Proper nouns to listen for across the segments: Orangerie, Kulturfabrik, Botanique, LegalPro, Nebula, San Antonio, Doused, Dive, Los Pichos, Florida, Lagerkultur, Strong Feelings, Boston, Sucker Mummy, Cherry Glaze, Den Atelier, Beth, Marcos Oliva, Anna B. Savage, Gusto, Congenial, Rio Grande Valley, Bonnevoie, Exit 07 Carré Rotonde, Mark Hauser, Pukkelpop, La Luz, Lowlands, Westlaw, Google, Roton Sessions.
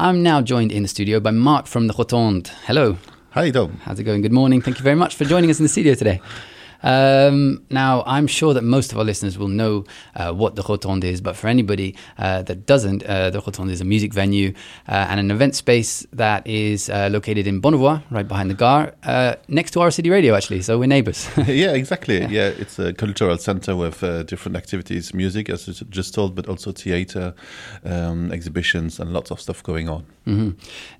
I'm now joined in the studio by Mark from the Rotonde. Hello. Hi, Dom. How's it going? Good morning. Thank you very much for joining us in the studio today. Now, I'm sure that most of our listeners will know what the Rotonde is, but for anybody that doesn't, the Rotonde is a music venue and an event space that is located in Bonnevoie, right behind the Gare, next to our city radio, actually, so we're neighbours. Yeah, exactly. Yeah, it's a cultural centre with different activities, music, as you just told, but also theatre, exhibitions, and lots of stuff going on. Mm-hmm.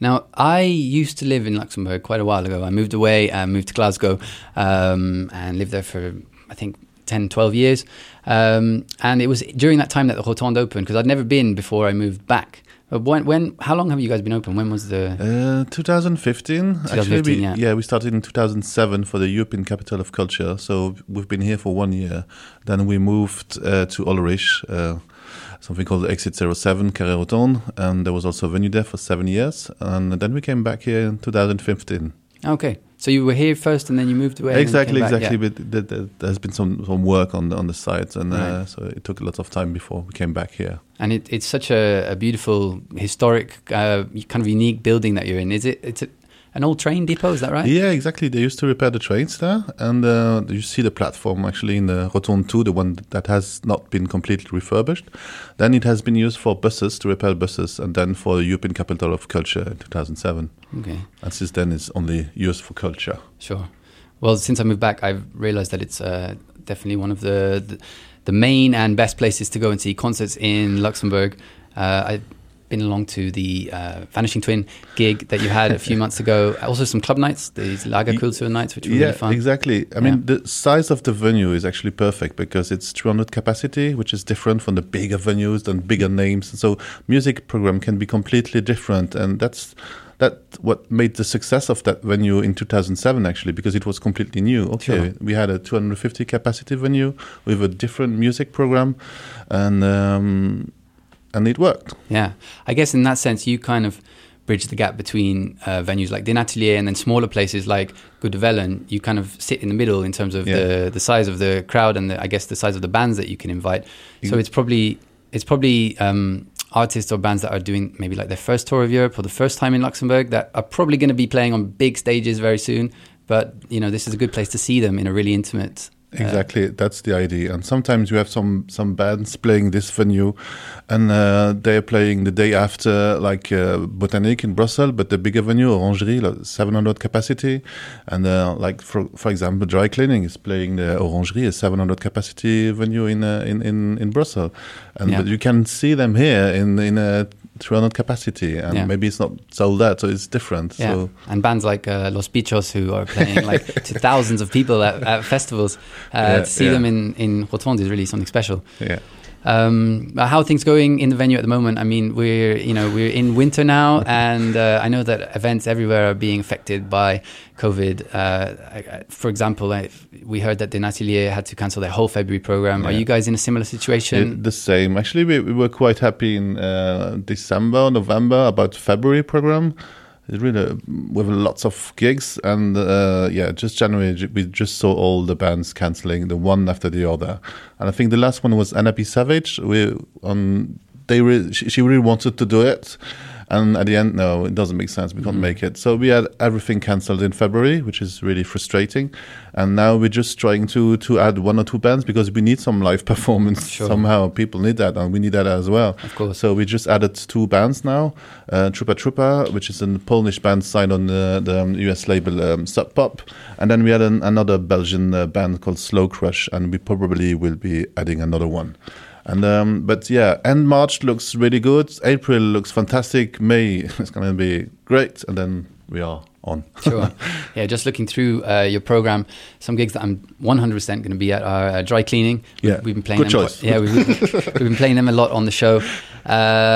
Now, I used to live in Luxembourg quite a while ago. I moved away, moved to Glasgow, and lived there for, I think, 10, 12 years. And it was during that time that the Rotonde opened, because I'd never been before I moved back. When? How long have you guys been open? When was the... 2015. Actually, we started in 2007 for the European Capital of Culture. So we've been here for 1 year. Then we moved to Ollerich, something called Exit 07 Carré Rotonde. And there was also a venue there for 7 years. And then we came back here in 2015. Okay. So you were here first, and then you moved away. Exactly. Yeah. But there's been some work on the site, and so it took a lot of time before we came back here. And it's such a beautiful, historic, kind of unique building that you're in. Is it? It's an old train depot, is that right? Yeah, exactly. They used to repair the trains there, and you see the platform actually in the Rotonde 2, the one that has not been completely refurbished. Then it has been used for buses, to repair buses, and then for the European Capital of Culture in 2007. Okay. And since then it's only used for culture. Sure. Well, since I moved back, I've realized that it's definitely one of the main and best places to go and see concerts in Luxembourg. I've been along to the Vanishing Twin gig that you had a few months ago. Also some club nights, these Lagerkultur nights, which were really fun. Exactly. I mean, the size of the venue is actually perfect because it's 300 capacity, which is different from the bigger venues and bigger names. So music program can be completely different. And that's what made the success of that venue in 2007, actually, because it was completely new. Okay, sure. We had a 250 capacity venue with a different music program, and it worked. Yeah. I guess in that sense, you kind of bridge the gap between venues like Den Atelier and then smaller places like Gudvelen. You kind of sit in the middle in terms of the size of the crowd and the size of the bands that you can invite. So it's probably artists or bands that are doing maybe like their first tour of Europe or the first time in Luxembourg that are probably going to be playing on big stages very soon. But, this is a good place to see them in a really intimate... Exactly, that's the idea. And sometimes you have some bands playing this venue and they're playing the day after, like Botanique in Brussels, but the bigger venue, Orangerie, like 700 capacity. And like, for example, Dry Cleaning is playing the Orangerie, a 700 capacity venue in Brussels. But you can see them here in 300 capacity, and maybe it's not sold out, so it's different. Yeah. So. And bands like Los Pichos, who are playing like to thousands of people at festivals, to see them in Rotonde is really something special. Yeah. How are things going in the venue at the moment? I mean, we're in winter now, and I know that events everywhere are being affected by COVID. For example, we heard that Den Atelier had to cancel their whole February program. Yeah. Are you guys in a similar situation? The same. Actually, we were quite happy in December, November about February program. It's really with lots of gigs, and just January we just saw all the bands cancelling the one after the other, and I think the last one was Anna B. Savage. She really wanted to do it, and at the end, no, it doesn't make sense. We can't make it, so we had everything cancelled in February, which is really frustrating. And now we're just trying to add one or two bands because we need some live performance somehow. People need that, and we need that as well. Of course. So we just added two bands now: Trupa Trupa, which is a Polish band signed on the US label Sub Pop, and then we had another Belgian band called Slow Crush, and we probably will be adding another one. And end March looks really good. April looks fantastic. May is going to be great, and then we are on. Sure. Yeah, just looking through your program, some gigs that I'm 100% going to be at are Dry Cleaning. We've been playing them. We've been playing them a lot on the show.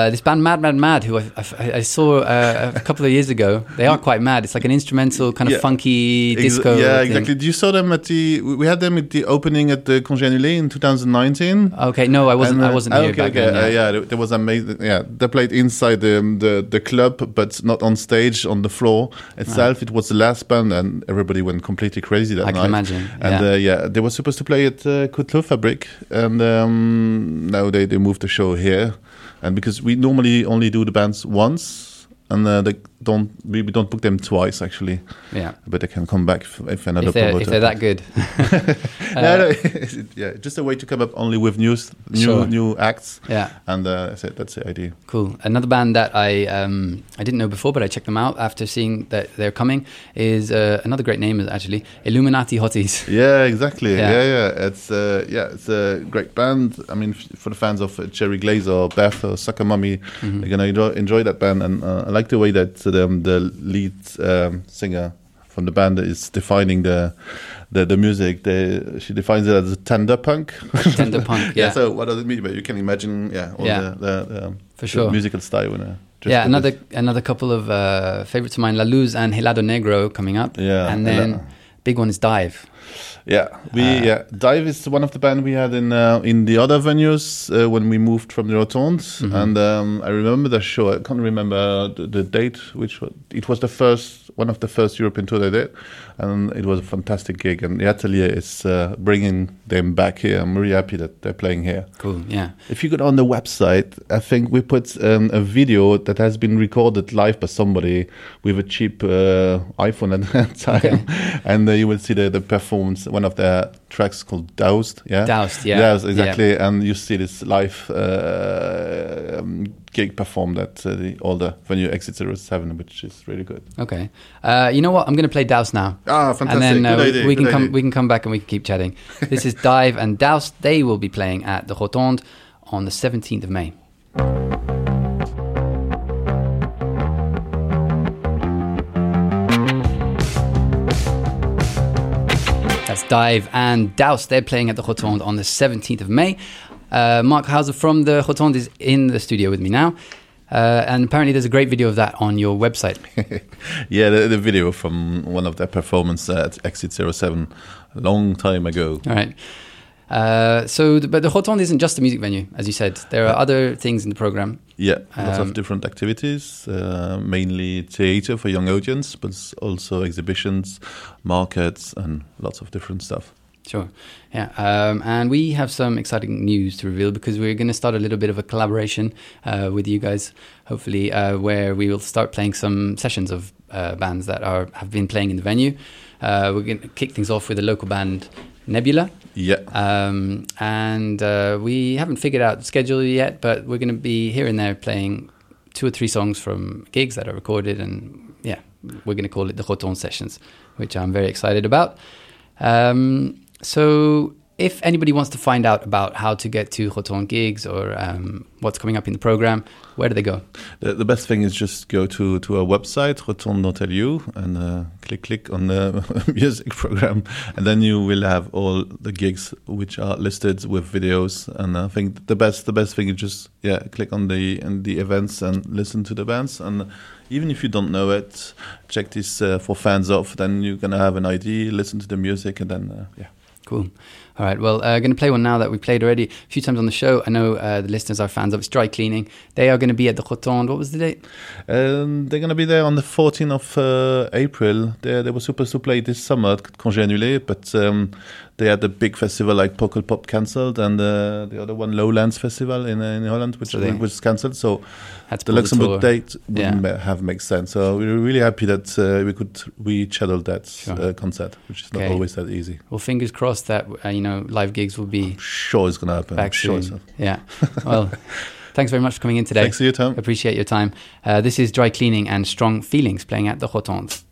This band Mad Mad Mad, who I saw a couple of years ago, they are quite mad. It's like an instrumental kind of funky disco. Exactly. You saw them we had them at the opening at the Congenial in 2019. Okay, no, I wasn't here back then. There was amazing. Yeah, they played inside the club, but not on stage, on the floor itself. Right. It was the last band, and everybody went completely crazy that night. I can imagine. And they were supposed to play at Kulturfabrik, and now they moved the show here. And because we normally only do the bands once and we don't book them twice actually. Yeah, but they can come back if another promoter. If they're that good. Yeah, just a way to come up only with new acts. Yeah, and that's the idea. Cool. Another band that I didn't know before, but I checked them out after seeing that they're coming is another great name is actually Illuminati Hotties. Yeah, exactly. Yeah. It's a great band. I mean, for the fans of Cherry Glaze or Beth or Sucker Mummy, they're gonna enjoy that band, and I like the way that the lead singer from the band is defining the music. She defines it as tender punk. Tender punk, yeah. So what does it mean? But you can imagine, the musical style. Another couple of favorites of mine, La Luz and Hilado Negro coming up. Yeah, and then big one is Dive. Yeah, Dive is one of the band we had in the other venues when we moved from the Rotondes, and I remember the show. I can't remember the date, it was one of the first European tour they did, and it was a fantastic gig. And the Atelier is bringing them back here. I'm really happy that they're playing here. Cool, yeah. If you go on the website, I think we put a video that has been recorded live by somebody with a cheap iPhone at that time, okay. And you will see the performance. One of their tracks called Doused. Yeah. Doused, yeah. Doused, exactly. Yeah. And you see this live gig performed at the older venue Exit 07, which is really good. Okay. You know what? I'm going to play Doused now. Ah, fantastic. And then we can come back and we can keep chatting. This is Dive and Doused. They will be playing at the Rotonde on the 17th of May. Dive and Doused, they're playing at the Rotonde on the 17th of May. Mark Hauser from the Rotonde is in the studio with me now. And apparently there's a great video of that on your website. Yeah, the video from one of their performances at Exit 07 a long time ago. All right. But the Rotonde isn't just a music venue, as you said. There are other things in the program. Yeah, lots of different activities, mainly theater for young audience, but also exhibitions, markets, and lots of different stuff. Sure, yeah. And we have some exciting news to reveal because we're going to start a little bit of a collaboration with you guys, hopefully, where we will start playing some sessions of bands that have been playing in the venue. We're going to kick things off with a local band, Nebula. Yeah. And we haven't figured out the schedule yet, but we're going to be here and there playing 2 or 3 songs from gigs that are recorded. And yeah, we're going to call it the Roton Sessions, which I'm very excited about. So if anybody wants to find out about how to get to Roton gigs or what's coming up in the program, where do they go? The best thing is just go to our website, Rotondes.lu, and click on the music program, and then you will have all the gigs which are listed with videos. And I think the best thing is just click on the events and listen to the bands. And even if you don't know it, check this for fans of. Then you're gonna have an idea, listen to the music, and then Cool. All right. Well, I'm going to play one now that we played already a few times on the show. I know the listeners are fans of. It's Dry Cleaning. They are going to be at the Rotonde. What was the date? They're going to be there on the 14th of April. They were supposed to play this summer at Congenial, but they had a big festival like Pukkelpop cancelled, and the other one, Lowlands Festival in Holland, which was cancelled. So the Luxembourg date wouldn't make sense. So we were really happy that we could reschedule that concert, which is not always that easy. Well, fingers crossed that, live gigs will be... I'm sure it's going to happen. Yeah. Well, thanks very much for coming in today. Thanks for your time. Appreciate your time. This is Dry Cleaning and Strong Feelings playing at the Rotonde.